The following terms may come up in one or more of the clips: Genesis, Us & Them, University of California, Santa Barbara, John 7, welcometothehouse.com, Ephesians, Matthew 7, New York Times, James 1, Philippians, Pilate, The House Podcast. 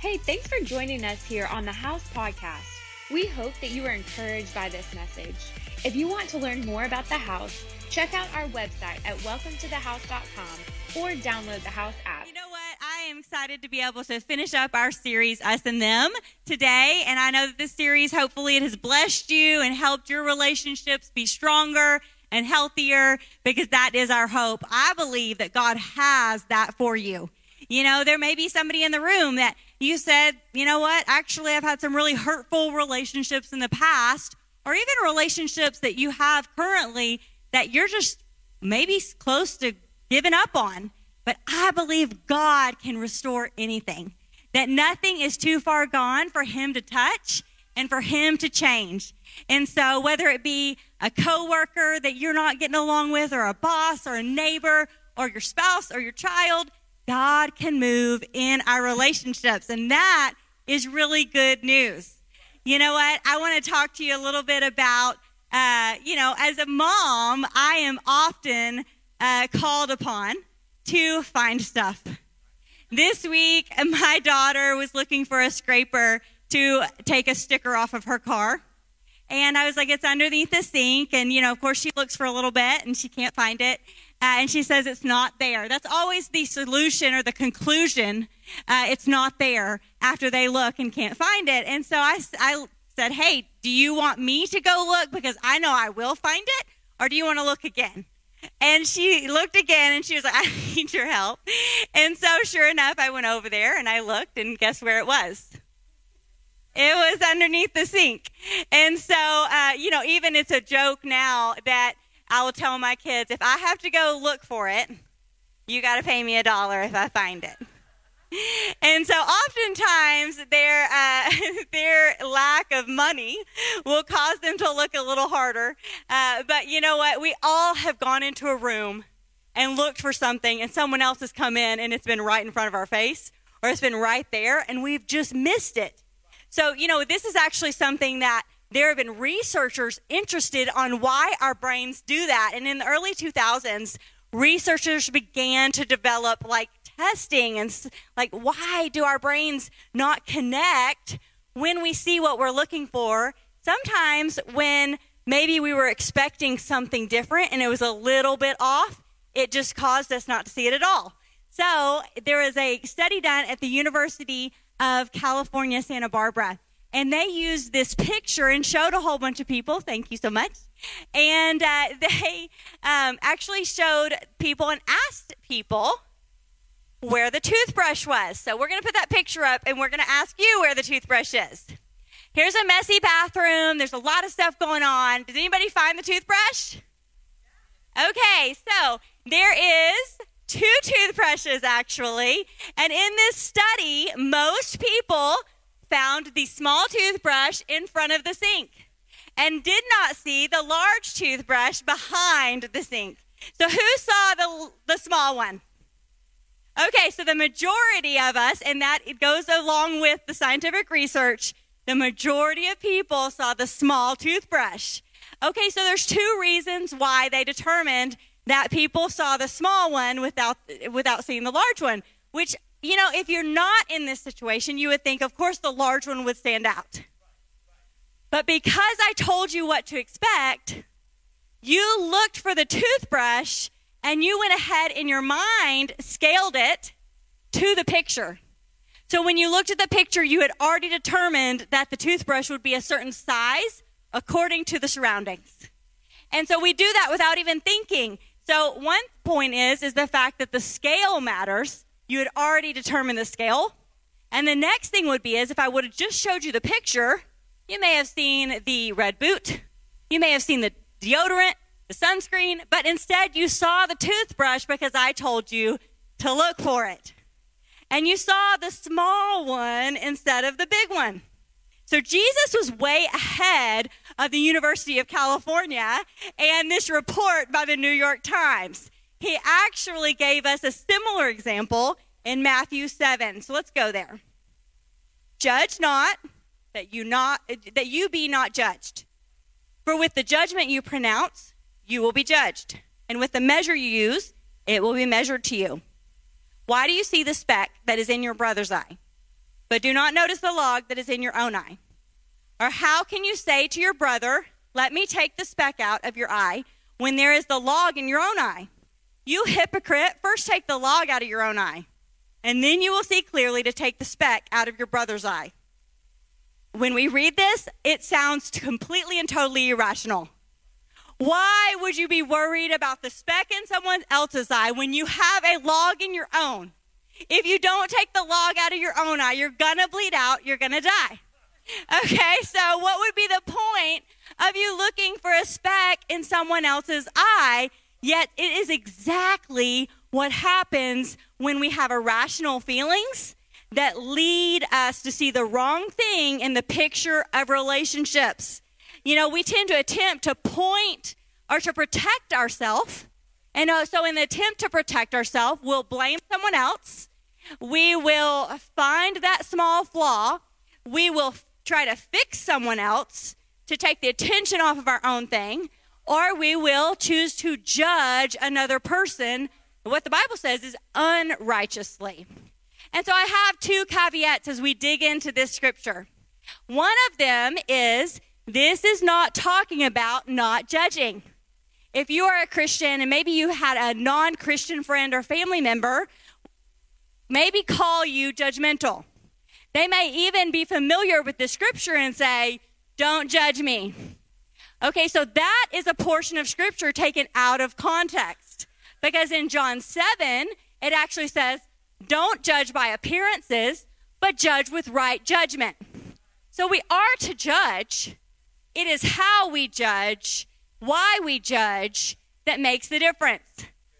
Hey, thanks for joining us here on The House Podcast. We hope that you are encouraged by this message. If you want to learn more about The House, check out our website at welcometothehouse.com or download the House app. You know what? I am excited to be able to finish up our series, Us and Them, today. And I know that this series, hopefully, it has blessed you and helped your relationships be stronger and healthier, because that is our hope. I believe that God has that for you. You know, there may be somebody in the room that you said, you know what, actually I've had some really hurtful relationships in the past, or even relationships that you have currently that you're just maybe close to giving up on. But I believe God can restore anything, that nothing is too far gone for him to touch and for him to change. And so whether it be a coworker that you're not getting along with, or a boss, or a neighbor, or your spouse, or your child, God can move in our relationships, and that is really good news. You know what? I want to talk to you a little bit about, as a mom, I am often called upon to find stuff. This week, my daughter was looking for a scraper to take a sticker off of her car, and I was like, it's underneath the sink, and, you know, of course, she looks for a little bit, and she can't find it. And she says, it's not there. That's always the solution or the conclusion. It's not there after they look and can't find it. And so I said, hey, do you want me to go look? Because I know I will find it. Or do you want to look again? And she looked again and she was like, I need your help. And so sure enough, I went over there and I looked, and guess where it was? It was underneath the sink. And so, even it's a joke now that I will tell my kids, if I have to go look for it, you got to pay me $1 if I find it. And so oftentimes their lack of money will cause them to look a little harder. But you know what? We all have gone into a room and looked for something, and someone else has come in and it's been right in front of our face, or it's been right there, and we've just missed it. So, this is actually something that there have been researchers interested on why our brains do that. And in the early 2000s, researchers began to develop testing and why do our brains not connect when we see what we're looking for? Sometimes when maybe we were expecting something different and it was a little bit off, it just caused us not to see it at all. So there is a study done at the University of California, Santa Barbara. And they used this picture and showed a whole bunch of people. Thank you so much. And they actually showed people and asked people where the toothbrush was. So we're going to put that picture up, and we're going to ask you where the toothbrush is. Here's a messy bathroom. There's a lot of stuff going on. Did anybody find the toothbrush? Okay, so there is 2 toothbrushes, actually. And in this study, most people found the small toothbrush in front of the sink and did not see the large toothbrush behind the sink. So who saw the small one? Okay, so the majority of us, and that it goes along with the scientific research, the majority of people saw the small toothbrush. Okay, so there's 2 reasons why they determined that people saw the small one without seeing the large one, which, if you're not in this situation, you would think, of course, the large one would stand out. But because I told you what to expect, you looked for the toothbrush, and you went ahead in your mind, scaled it to the picture. So when you looked at the picture, you had already determined that the toothbrush would be a certain size according to the surroundings. And so we do that without even thinking. So one point is the fact that the scale matters. You had already determined the scale. And the next thing would be is if I would have just showed you the picture, you may have seen the red boot. You may have seen the deodorant, the sunscreen, but instead you saw the toothbrush because I told you to look for it. And you saw the small one instead of the big one. So Jesus was way ahead of the University of California and this report by the New York Times. He actually gave us a similar example in Matthew 7. So let's go there. Judge not, that you be not judged. For with the judgment you pronounce, you will be judged. And with the measure you use, it will be measured to you. Why do you see the speck that is in your brother's eye, But do not notice the log that is in your own eye. Or how can you say to your brother, let me take the speck out of your eye, when there is the log in your own eye? You hypocrite, first take the log out of your own eye, and then you will see clearly to take the speck out of your brother's eye. When we read this, it sounds completely and totally irrational. Why would you be worried about the speck in someone else's eye when you have a log in your own? If you don't take the log out of your own eye, you're going to bleed out, you're going to die. Okay, so what would be the point of you looking for a speck in someone else's eye? Yet it is exactly what happens when we have irrational feelings that lead us to see the wrong thing in the picture of relationships. You know, we tend to attempt to point or to protect ourselves. And so in the attempt to protect ourselves, we'll blame someone else. We will find that small flaw. We will try to fix someone else to take the attention off of our own thing, or we will choose to judge another person, what the Bible says is unrighteously. And so I have two caveats as we dig into this scripture. One of them is, this is not talking about not judging. If you are a Christian and maybe you had a non-Christian friend or family member, maybe call you judgmental. They may even be familiar with the scripture and say, don't judge me. Okay, so that is a portion of scripture taken out of context. Because in John 7, it actually says, don't judge by appearances, but judge with right judgment. So we are to judge. It is how we judge, why we judge, that makes the difference.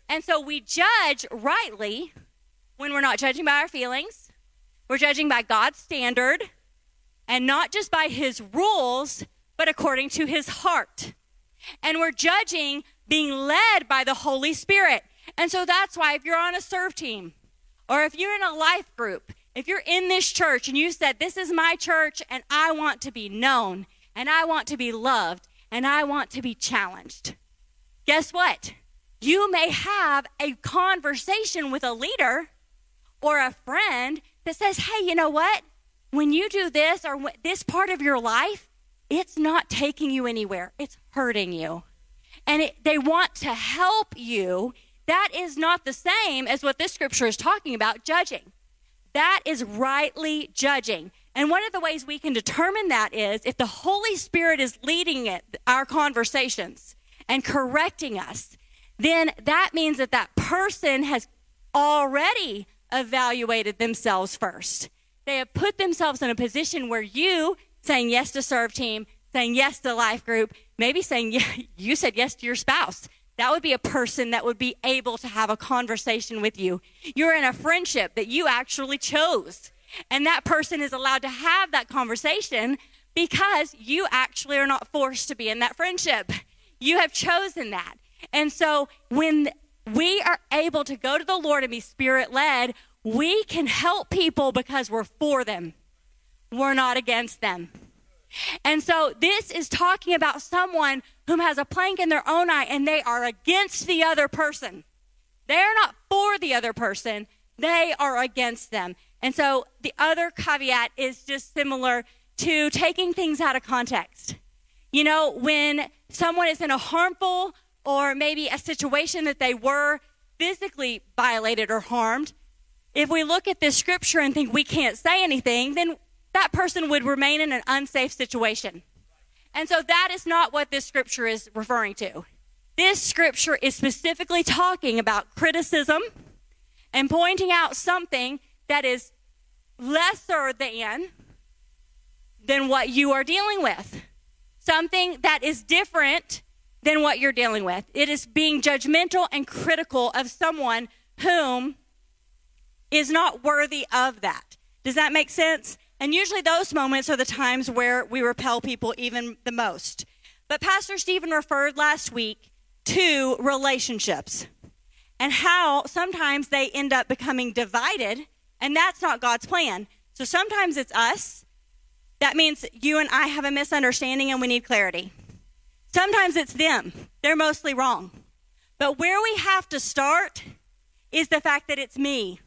And so we judge rightly when we're not judging by our feelings. We're judging by God's standard and not just by his rules, but according to his heart. And we're judging being led by the Holy Spirit. And so that's why if you're on a serve team or if you're in a life group, if you're in this church and you said, this is my church and I want to be known and I want to be loved and I want to be challenged, guess what? You may have a conversation with a leader or a friend that says, hey, you know what? When you do this or this part of your life, it's not taking you anywhere. It's hurting you. And they want to help you. That is not the same as what this scripture is talking about, judging. That is rightly judging. And one of the ways we can determine that is if the Holy Spirit is leading our conversations and correcting us, then that means that that person has already evaluated themselves first. They have put themselves in a position where you, saying yes to serve team, saying yes to life group, maybe saying you said yes to your spouse. That would be a person that would be able to have a conversation with you. You're in a friendship that you actually chose. And that person is allowed to have that conversation because you actually are not forced to be in that friendship. You have chosen that. And so when we are able to go to the Lord and be Spirit-led, we can help people because we're for them. We're not against them. And so this is talking about someone whom has a plank in their own eye and they are against the other person. They're not for the other person. They are against them. And so the other caveat is just similar to taking things out of context. You know, when someone is in a harmful or maybe a situation that they were physically violated or harmed, if we look at this scripture and think we can't say anything, then that person would remain in an unsafe situation. And so that is not what this scripture is referring to. This scripture is specifically talking about criticism and pointing out something that is lesser than what you are dealing with. Something that is different than what you're dealing with. It is being judgmental and critical of someone whom is not worthy of that. Does that make sense? And usually those moments are the times where we repel people even the most. But Pastor Stephen referred last week to relationships and how sometimes they end up becoming divided, and that's not God's plan. So sometimes it's us. That means you and I have a misunderstanding and we need clarity. Sometimes it's them. They're mostly wrong. But where we have to start is the fact that it's me.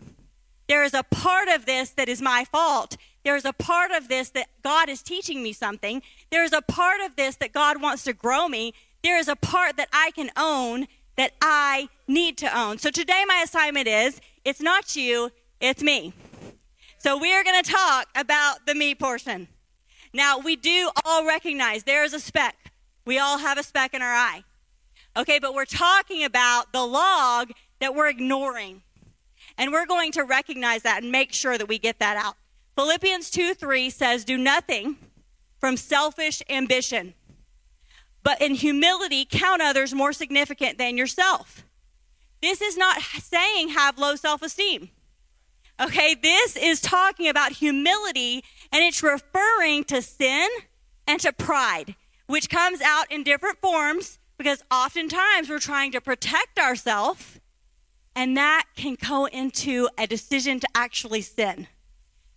There is a part of this that is my fault There's a part of this that God is teaching me something. There's a part of this that God wants to grow me. There is a part that I can own that I need to own. So today my assignment is, it's not you, it's me. So we are going to talk about the me portion. Now, we do all recognize there is a speck. We all have a speck in our eye. Okay, but we're talking about the log that we're ignoring. And we're going to recognize that and make sure that we get that out. Philippians 2:3 says, do nothing from selfish ambition, but in humility count others more significant than yourself. This is not saying have low self-esteem. Okay, this is talking about humility, and it's referring to sin and to pride, which comes out in different forms because oftentimes we're trying to protect ourselves, and that can go into a decision to actually sin,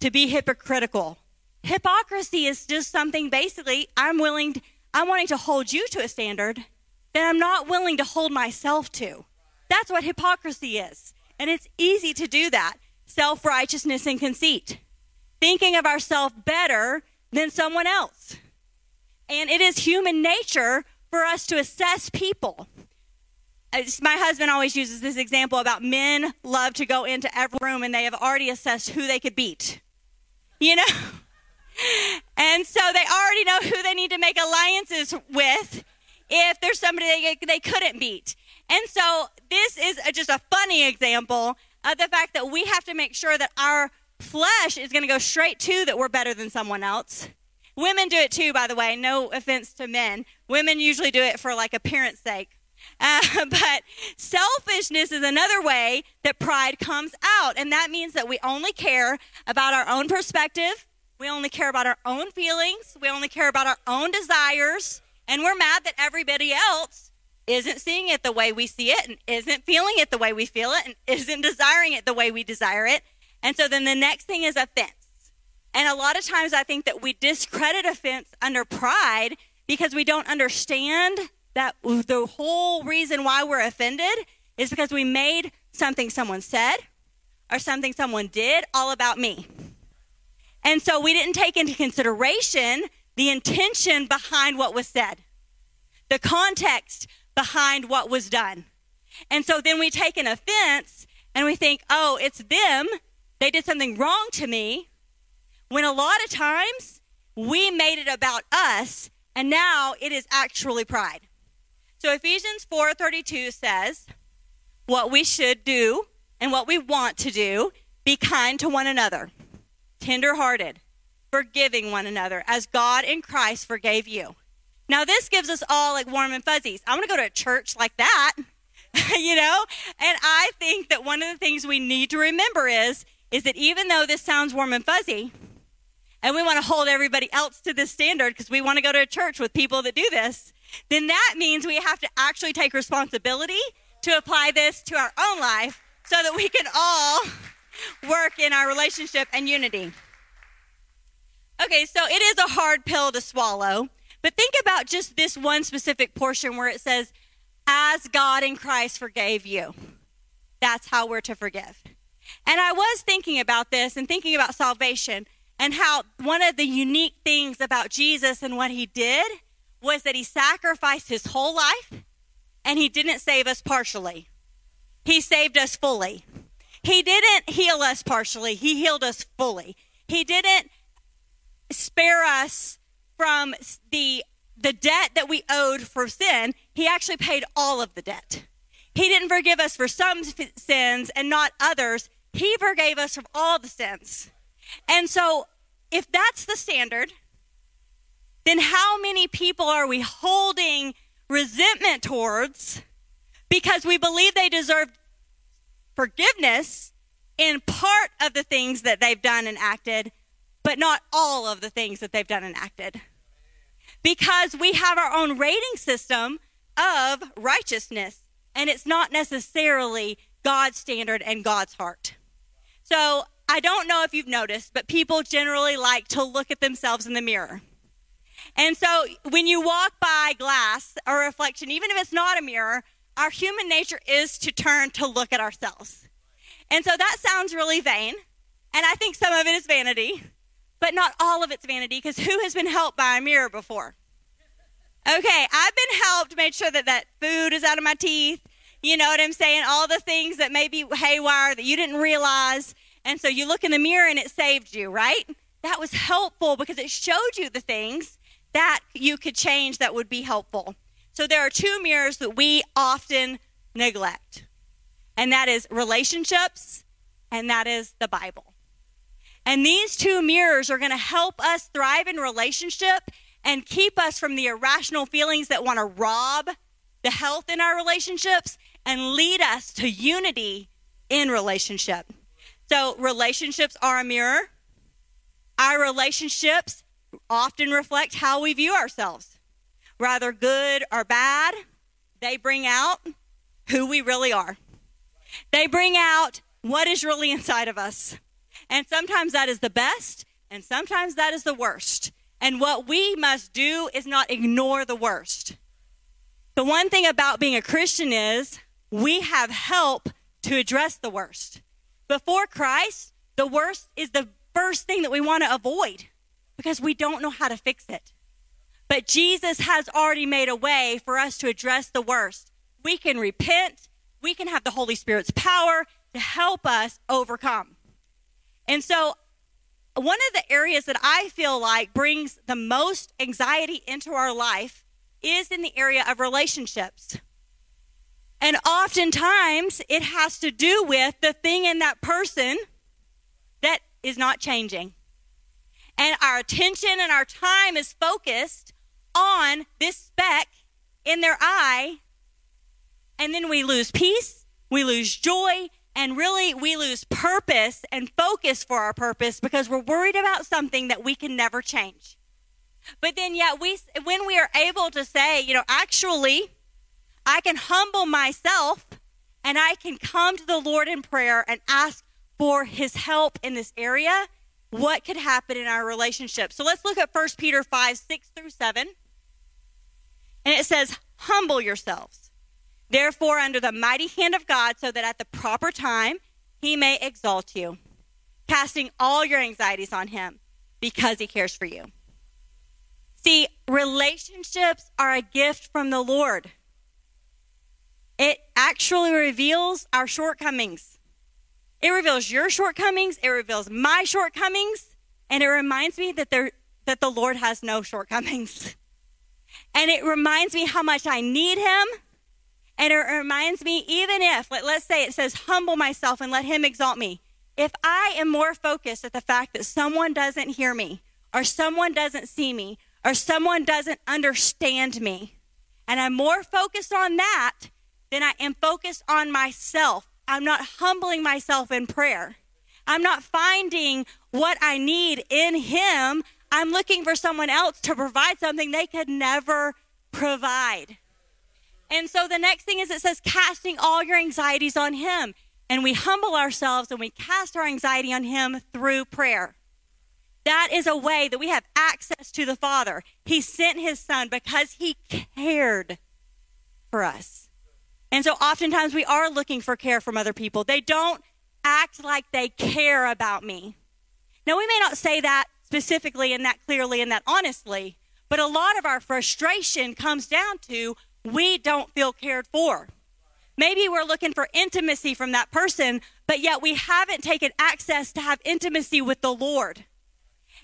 to be hypocritical. Hypocrisy is just something basically I'm wanting to hold you to a standard that I'm not willing to hold myself to. That's what hypocrisy is. And it's easy to do that. Self-righteousness and conceit. Thinking of ourselves better than someone else. And it is human nature for us to assess people. My husband always uses this example about men love to go into every room and they have already assessed who they could beat. You know? And so they already know who they need to make alliances with if there's somebody they couldn't beat. And so this is just a funny example of the fact that we have to make sure that our flesh is going to go straight to that we're better than someone else. Women do it too, by the way. No offense to men. Women usually do it for like appearance sake. But selfishness is another way that pride comes out. And that means that we only care about our own perspective. We only care about our own feelings. We only care about our own desires. And we're mad that everybody else isn't seeing it the way we see it and isn't feeling it the way we feel it and isn't desiring it the way we desire it. And so then the next thing is offense. And a lot of times I think that we discredit offense under pride because we don't understand that the whole reason why we're offended is because we made something someone said or something someone did all about me. And so we didn't take into consideration the intention behind what was said, the context behind what was done. And so then we take an offense and we think, oh, it's them. They did something wrong to me. When a lot of times we made it about us, and now it is actually pride. So Ephesians 4:32 says what we should do and what we want to do, be kind to one another, tenderhearted, forgiving one another as God in Christ forgave you. Now this gives us all like warm and fuzzies. I want to go to a church like that, you know? And I think that one of the things we need to remember is that even though this sounds warm and fuzzy, and we want to hold everybody else to this standard because we want to go to a church with people that do this, then that means we have to actually take responsibility to apply this to our own life so that we can all work in our relationship and unity. Okay, so it is a hard pill to swallow, but think about just this one specific portion where it says, as God in Christ forgave you. That's how we're to forgive. And I was thinking about this and thinking about salvation and how one of the unique things about Jesus and what he did was that he sacrificed his whole life, and he didn't save us partially. He saved us fully. He didn't heal us partially. He healed us fully. He didn't spare us from the debt that we owed for sin. He actually paid all of the debt. He didn't forgive us for some sins and not others. He forgave us from all the sins. And so if that's the standard, then how many people are we holding resentment towards because we believe they deserve forgiveness in part of the things that they've done and acted, but not all of the things that they've done and acted? Because we have our own rating system of righteousness, and it's not necessarily God's standard and God's heart. So I don't know if you've noticed, but people generally like to look at themselves in the mirror. And so when you walk by glass or reflection, even if it's not a mirror, our human nature is to turn to look at ourselves. And so that sounds really vain. And I think some of it is vanity. but not all of it's vanity, because who has been helped by a mirror before? Okay, I've been helped, made sure that food is out of my teeth. You know what I'm saying? All the things that may be haywire that you didn't realize. And so you look in the mirror and it saved you, right? That was helpful because it showed you the things that you could change that would be helpful. So there are two mirrors that we often neglect, and that is relationships, and that is the Bible. And these two mirrors are going to help us thrive in relationship and keep us from the irrational feelings that want to rob the health in our relationships and lead us to unity in relationship. So relationships are a mirror. Our relationships often reflect how we view ourselves, whether good or bad. They bring out who we really are. They bring out what is really inside of us. And sometimes that is the best, and sometimes that is the worst. And what we must do is not ignore the worst. The one thing about being a Christian is we have help to address the worst. Before Christ, the worst is the first thing that we want to avoid because we don't know how to fix it. But Jesus has already made a way for us to address the worst. We can repent. We can have the Holy Spirit's power to help us overcome. And so one of the areas that I feel like brings the most anxiety into our life is in the area of relationships. And oftentimes it has to do with the thing in that person that is not changing. And our attention and our time is focused on this speck in their eye. And then we lose peace, we lose joy, and really we lose purpose and focus for our purpose because we're worried about something that we can never change. But then yet when we are able to say, actually, I can humble myself and I can come to the Lord in prayer and ask for his help in this area, what could happen in our relationship? So let's look at 1 Peter 5, 6 through 7. And it says, humble yourselves, therefore, under the mighty hand of God, so that at the proper time he may exalt you, casting all your anxieties on him because he cares for you. See, relationships are a gift from the Lord. It actually reveals our shortcomings. It reveals your shortcomings. It reveals my shortcomings. And it reminds me that the Lord has no shortcomings. And it reminds me how much I need him. And it reminds me, even if, let's say it says, humble myself and let him exalt me. If I am more focused at the fact that someone doesn't hear me, or someone doesn't see me, or someone doesn't understand me, and I'm more focused on that than I am focused on myself, I'm not humbling myself in prayer. I'm not finding what I need in him. I'm looking for someone else to provide something they could never provide. And so the next thing is it says, casting all your anxieties on him. And we humble ourselves and we cast our anxiety on him through prayer. That is a way that we have access to the Father. He sent his son because he cared for us. And so oftentimes we are looking for care from other people. They don't act like they care about me. Now, we may not say that specifically and that clearly and that honestly, but a lot of our frustration comes down to we don't feel cared for. Maybe we're looking for intimacy from that person, but yet we haven't taken access to have intimacy with the Lord.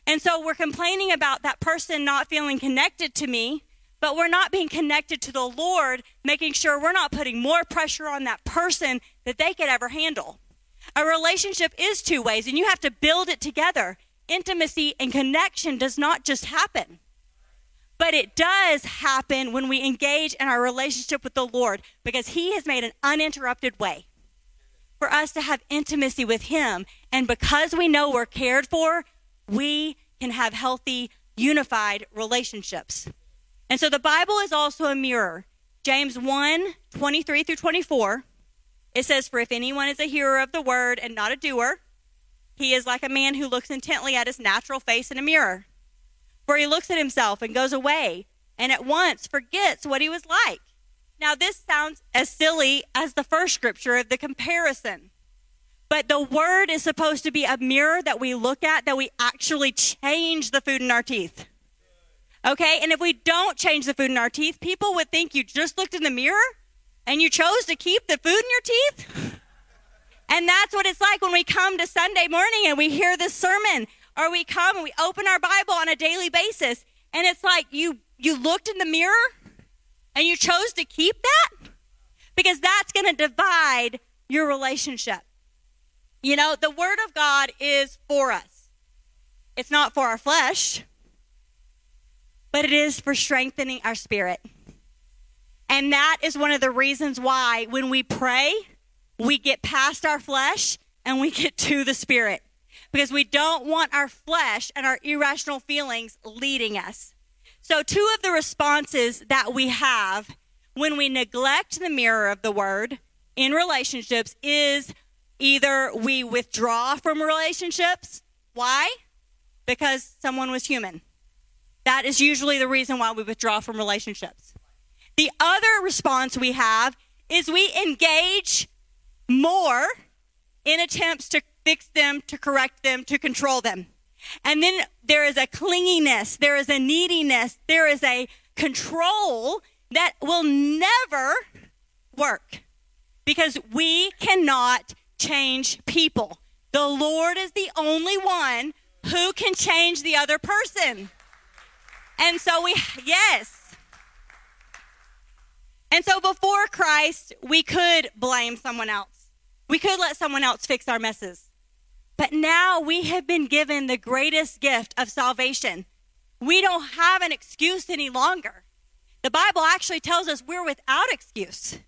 And so we're complaining about that person not feeling connected to me, but we're not being connected to the Lord, making sure we're not putting more pressure on that person that they could ever handle. A relationship is two ways, and you have to build it together. Intimacy and connection does not just happen, but it does happen when we engage in our relationship with the Lord, because he has made an uninterrupted way for us to have intimacy with him. And because we know we're cared for, we can have healthy, unified relationships. And so the Bible is also a mirror. James 1, 23 through 24, it says, for if anyone is a hearer of the word and not a doer, he is like a man who looks intently at his natural face in a mirror. For he looks at himself and goes away and at once forgets what he was like. Now this sounds as silly as the first scripture of the comparison. But the word is supposed to be a mirror that we look at, that we actually change the food in our teeth. Okay? And if we don't change the food in our teeth, people would think you just looked in the mirror and you chose to keep the food in your teeth. And that's what it's like when we come to Sunday morning and we hear this sermon, or we come and we open our Bible on a daily basis. And it's like you looked in the mirror and you chose to keep that, because that's going to divide your relationship. You know, the word of God is for us. It's not for our flesh, but it is for strengthening our spirit. And that is one of the reasons why when we pray, we get past our flesh and we get to the spirit, because we don't want our flesh and our irrational feelings leading us. So two of the responses that we have when we neglect the mirror of the word in relationships is either we withdraw from relationships. Why? Because someone was human. That is usually the reason why we withdraw from relationships. The other response we have is we engage more in attempts to fix them, to correct them, to control them. And then there is a clinginess, there is a neediness, there is a control that will never work, because we cannot change people. The Lord is the only one who can change the other person. And so And so before Christ, we could blame someone else. We could let someone else fix our messes. But now we have been given the greatest gift of salvation. We don't have an excuse any longer. The Bible actually tells us we're without excuse.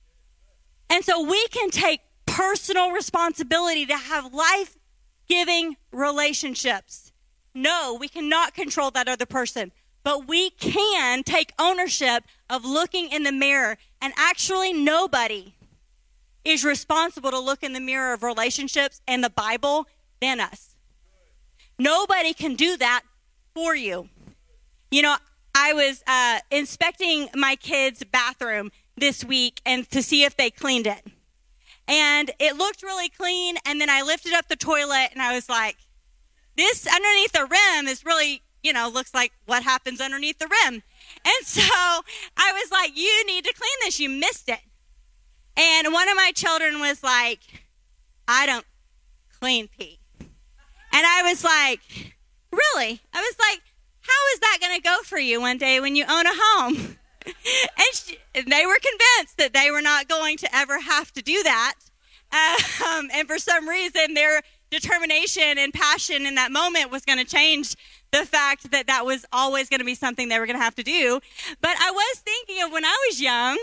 And so we can take personal responsibility to have life-giving relationships. No, we cannot control that other person, but we can take ownership of looking in the mirror. And actually, nobody is responsible to look in the mirror of relationships and the Bible than us. Nobody can do that for you. You know, I was inspecting my kids' bathroom this week and to see if they cleaned it. And it looked really clean. And then I lifted up the toilet and I was like, this underneath the rim is really, you know, looks like what happens underneath the rim. And so I was like, you need to clean this. You missed it. And one of my children was like, I don't clean pee. And I was like, really? I was like, how is that going to go for you one day when you own a home? And they were convinced that they were not going to ever have to do that. And for some reason, their determination and passion in that moment was going to change the fact that that was always going to be something they were going to have to do. But I was thinking of when I was young,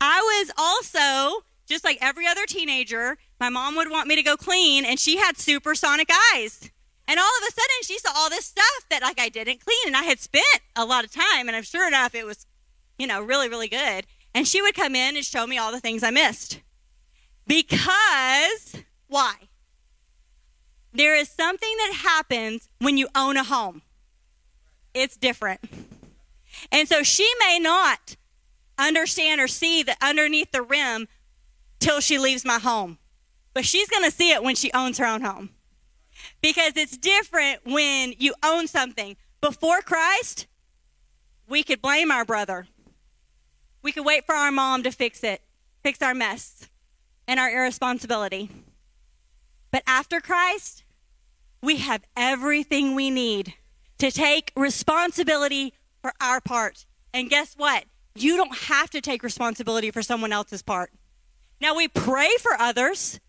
I was also, just like every other teenager, my mom would want me to go clean, and she had supersonic eyes. And all of a sudden, she saw all this stuff that, like, I didn't clean, and I had spent a lot of time, and I'm sure enough, it was, you know, really, really good. And she would come in and show me all the things I missed. Because, why? There is something that happens when you own a home. It's different. And so she may not understand or see the underneath the rim till she leaves my home. But she's going to see it when she owns her own home. Because it's different when you own something. Before Christ, we could blame our brother. We could wait for our mom to fix it, fix our mess and our irresponsibility. But after Christ, we have everything we need to take responsibility for our part. And guess what? You don't have to take responsibility for someone else's part. Now, we pray for others.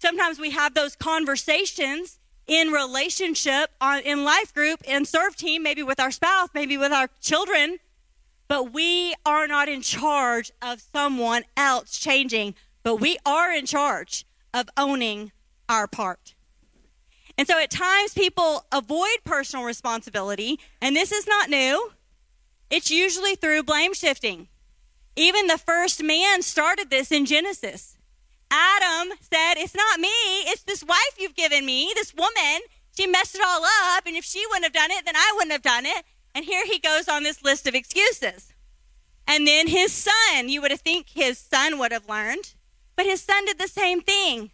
Sometimes we have those conversations in relationship, in life group, in serve team, maybe with our spouse, maybe with our children. But we are not in charge of someone else changing. But we are in charge of owning our part. And so at times people avoid personal responsibility. And this is not new. It's usually through blame shifting. Even the first man started this in Genesis. Adam said, it's not me, it's this wife you've given me, this woman. She messed it all up, and if she wouldn't have done it, then I wouldn't have done it. And here he goes on this list of excuses. And then his son, you would have think his son would have learned, but his son did the same thing.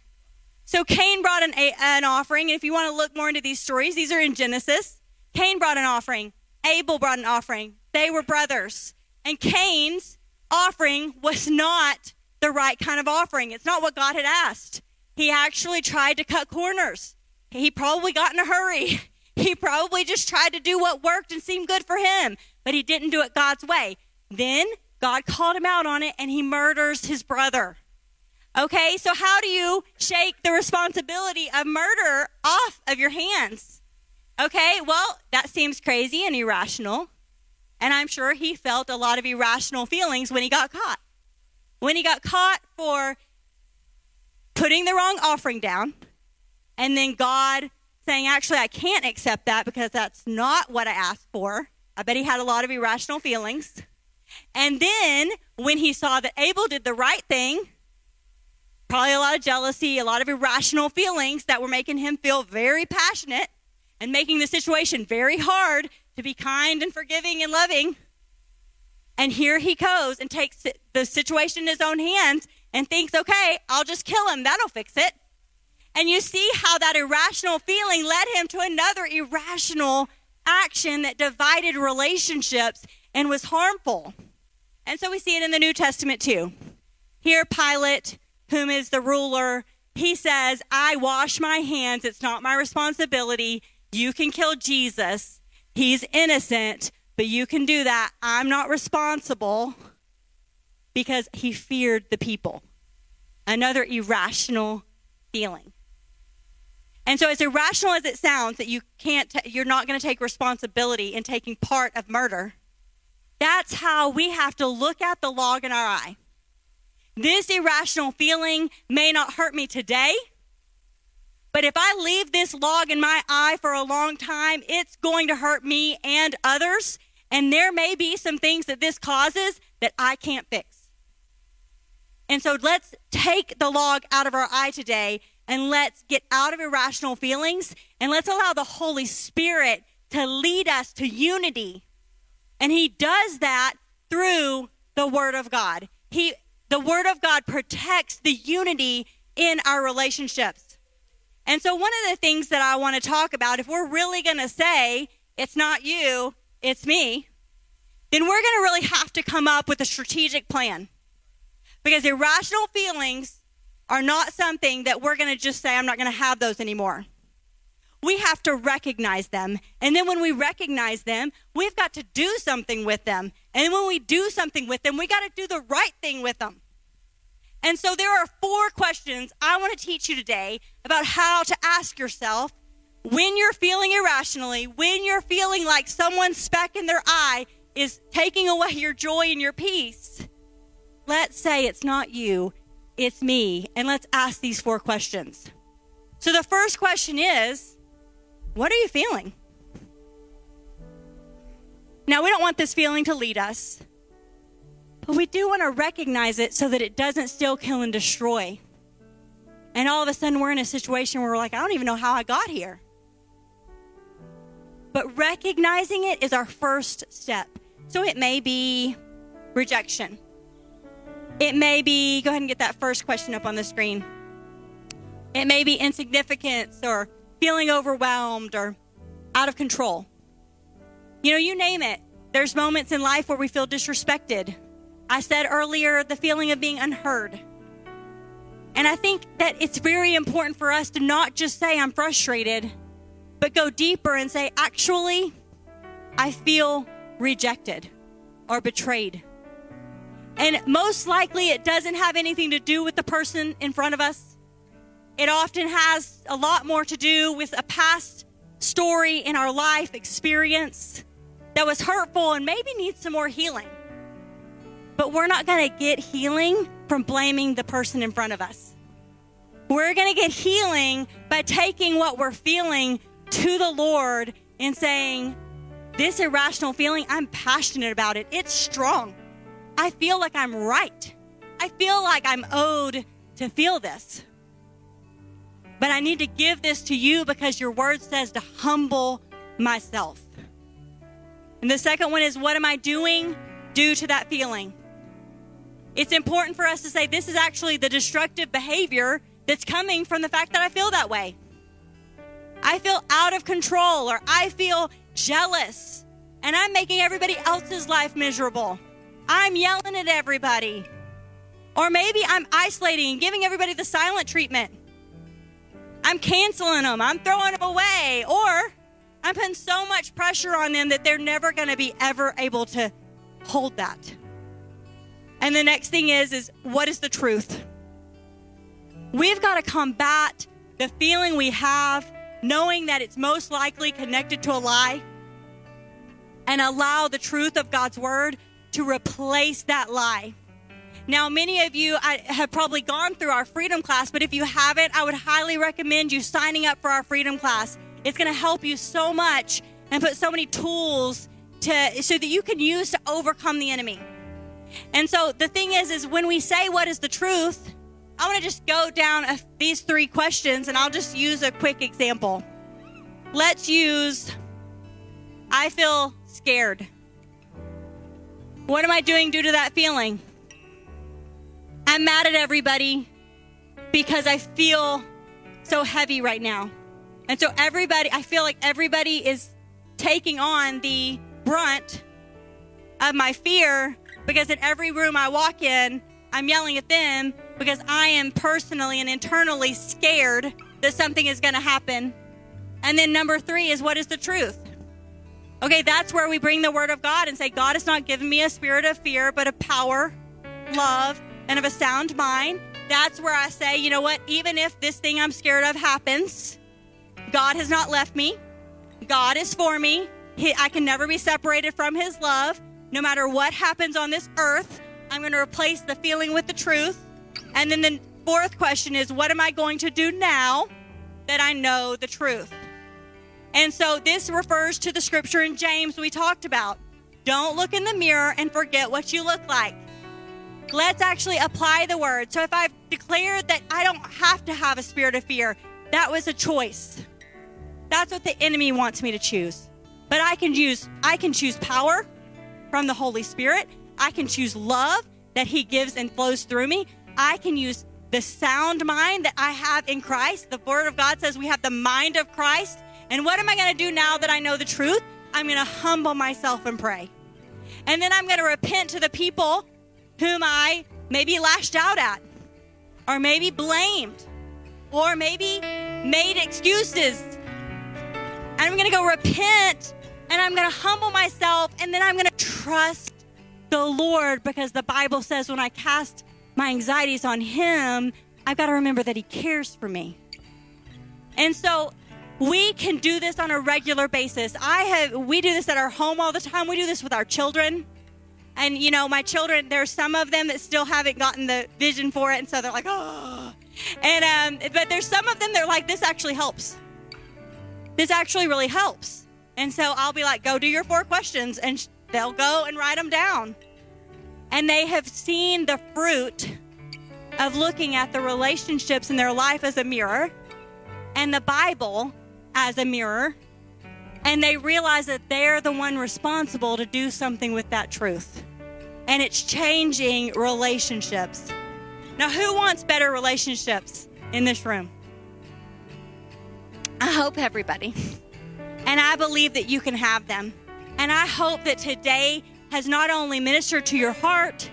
So Cain brought an offering. And if you want to look more into these stories, these are in Genesis. Cain brought an offering. Abel brought an offering. They were brothers. And Cain's offering was not the right kind of offering. It's not what God had asked. He actually tried to cut corners. He probably got in a hurry. He probably just tried to do what worked and seemed good for him, but he didn't do it God's way. Then God called him out on it, and he murders his brother. Okay, so how do you shake the responsibility of murder off of your hands? Okay, well, that seems crazy and irrational, and I'm sure he felt a lot of irrational feelings when he got caught. When he got caught for putting the wrong offering down, and then God saying, actually, I can't accept that because that's not what I asked for. I bet he had a lot of irrational feelings. And then when he saw that Abel did the right thing, probably a lot of jealousy, a lot of irrational feelings that were making him feel very passionate and making the situation very hard to be kind and forgiving and loving. And here he goes and takes the situation in his own hands and thinks, okay, I'll just kill him. That'll fix it. And you see how that irrational feeling led him to another irrational action that divided relationships and was harmful. And so we see it in the New Testament too. Here Pilate, whom is the ruler, he says, I wash my hands. It's not my responsibility. You can kill Jesus. He's innocent, but you can do that. I'm not responsible, because he feared the people. Another irrational feeling. And so as irrational as it sounds that you can't, you're not going to take responsibility in taking part of murder, that's how we have to look at the log in our eye. This irrational feeling may not hurt me today, but if I leave this log in my eye for a long time, it's going to hurt me and others. And there may be some things that this causes that I can't fix. And so let's take the log out of our eye today, and let's get out of irrational feelings, and let's allow the Holy Spirit to lead us to unity. And he does that through the Word of God. The Word of God protects the unity in our relationships. And so one of the things that I want to talk about, if we're really going to say, it's not you, it's me, then we're going to really have to come up with a strategic plan. Because irrational feelings are not something that we're going to just say, I'm not going to have those anymore. We have to recognize them. And then when we recognize them, we've got to do something with them. And when we do something with them, we got to do the right thing with them. And so there are 4 questions I want to teach you today about how to ask yourself when you're feeling irrationally, when you're feeling like someone's speck in their eye is taking away your joy and your peace. Let's say it's not you, it's me. And let's ask these 4 questions. So the first question is, what are you feeling? Now, we don't want this feeling to lead us, but we do want to recognize it so that it doesn't still kill and destroy. And all of a sudden, we're in a situation where we're like, I don't even know how I got here. But recognizing it is our first step. So it may be rejection. It may be, go ahead and get that first question up on the screen. It may be insignificance or feeling overwhelmed or out of control. You know, you name it. There's moments in life where we feel disrespected. I said earlier, the feeling of being unheard. And I think that it's very important for us to not just say I'm frustrated, but go deeper and say, actually, I feel rejected or betrayed. And most likely it doesn't have anything to do with the person in front of us. It often has a lot more to do with a past story in our life experience that was hurtful and maybe needs some more healing. But we're not going to get healing from blaming the person in front of us. We're going to get healing by taking what we're feeling to the Lord and saying, this irrational feeling, I'm passionate about it. It's strong. I feel like I'm right. I feel like I'm owed to feel this. But I need to give this to you because your word says to humble myself. And the second one is, what am I doing due to that feeling? It's important for us to say this is actually the destructive behavior that's coming from the fact that I feel that way. I feel out of control, or I feel jealous, and I'm making everybody else's life miserable. I'm yelling at everybody. Or maybe I'm isolating and giving everybody the silent treatment. I'm canceling them. I'm throwing them away. Or I'm putting so much pressure on them that they're never going to be ever able to hold that. And the next thing is what is the truth? We've got to combat the feeling we have, knowing that it's most likely connected to a lie, and allow the truth of God's word to replace that lie. Now, many of you have probably gone through our freedom class, but if you haven't, I would highly recommend you signing up for our freedom class. It's going to help you so much and put so many tools so that you can use to overcome the enemy. And so the thing is when we say, what is the truth? I want to just go down these three questions, and I'll just use a quick example. Let's use, I feel scared. What am I doing due to that feeling? I'm mad at everybody because I feel so heavy right now. And so I feel like everybody is taking on the brunt of my fear, because in every room I walk in, I'm yelling at them because I am personally and internally scared that something is going to happen. And then number three is, what is the truth? Okay, that's where we bring the word of God and say, God has not given me a spirit of fear, but of power, love, and of a sound mind. That's where I say, you know what? Even if this thing I'm scared of happens, God has not left me. God is for me. I can never be separated from his love. No matter what happens on this earth, I'm going to replace the feeling with the truth. And then the fourth question is, what am I going to do now that I know the truth? And so this refers to the scripture in James we talked about. Don't look in the mirror and forget what you look like. Let's actually apply the word. So if I've declared that I don't have to have a spirit of fear, that was a choice. That's what the enemy wants me to choose. But I can choose power from the Holy Spirit. I can choose love that he gives and flows through me. I can use the sound mind that I have in Christ. The word of God says we have the mind of Christ. And what am I going to do now that I know the truth? I'm going to humble myself and pray. And then I'm going to repent to the people whom I maybe lashed out at, or maybe blamed, or maybe made excuses. And I'm going to go repent, and I'm going to humble myself, and then I'm going to trust the Lord, because the Bible says when I cast my anxieties on him, I've got to remember that he cares for me. And so we can do this on a regular basis. We do this at our home all the time. We do this with our children. And, you know, my children, there's some of them that still haven't gotten the vision for it. And so they're like, oh. And but there's some of them that are like, this actually helps. This actually really helps. And so I'll be like, go do your four questions. And they'll go and write them down. And they have seen the fruit of looking at the relationships in their life as a mirror and the Bible as a mirror. And they realize that they're the one responsible to do something with that truth. And it's changing relationships. Now, who wants better relationships in this room? I hope everybody. And I believe that you can have them. And I hope that today has not only ministered to your heart,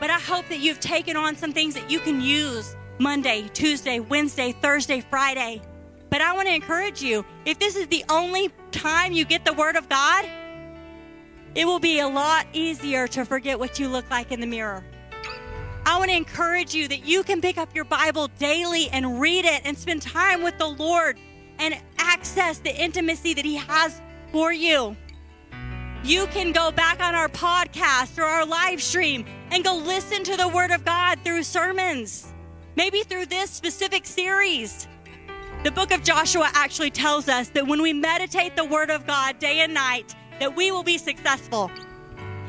but I hope that you've taken on some things that you can use Monday, Tuesday, Wednesday, Thursday, Friday. But I want to encourage you, if this is the only time you get the word of God, it will be a lot easier to forget what you look like in the mirror. I want to encourage you that you can pick up your Bible daily and read it and spend time with the Lord and access the intimacy that he has for you. You can go back on our podcast or our live stream and go listen to the word of God through sermons, maybe through this specific series. The book of Joshua actually tells us that when we meditate the word of God day and night, that we will be successful.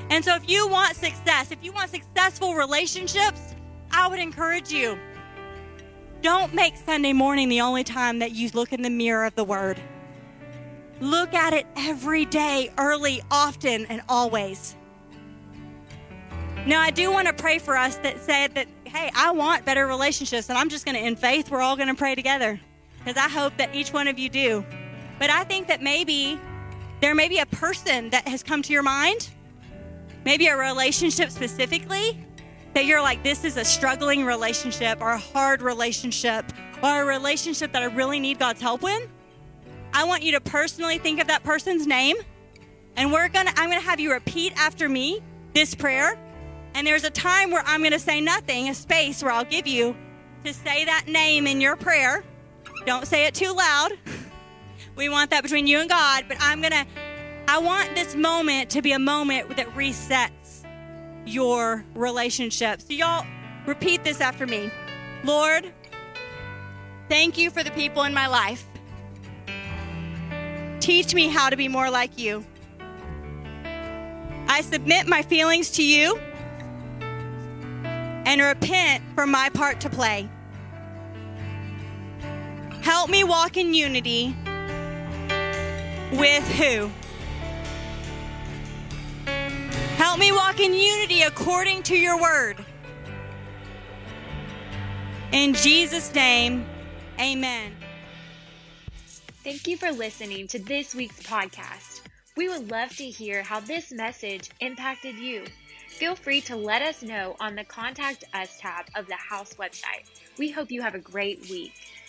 And so if you want success, if you want successful relationships, I would encourage you, don't make Sunday morning the only time that you look in the mirror of the word. Look at it every day, early, often, and always. Now, I do want to pray for us that said that hey, I want better relationships, and I'm just going to, in faith, we're all going to pray together, because I hope that each one of you do. But I think that maybe there may be a person that has come to your mind, maybe a relationship specifically, that you're like, this is a struggling relationship or a hard relationship or a relationship that I really need God's help in. I want you to personally think of that person's name, and I'm going to have you repeat after me this prayer. And there's a time where I'm going to say nothing, a space where I'll give you to say that name in your prayer. Don't say it too loud. We want that between you and God. But I want this moment to be a moment that resets your relationship. So y'all repeat this after me. Lord, thank you for the people in my life. Teach me how to be more like you. I submit my feelings to you and repent for my part to play. Help me walk in unity with who? Help me walk in unity according to your word. In Jesus' name, amen. Thank you for listening to this week's podcast. We would love to hear how this message impacted you. Feel free to let us know on the Contact Us tab of the House website. We hope you have a great week.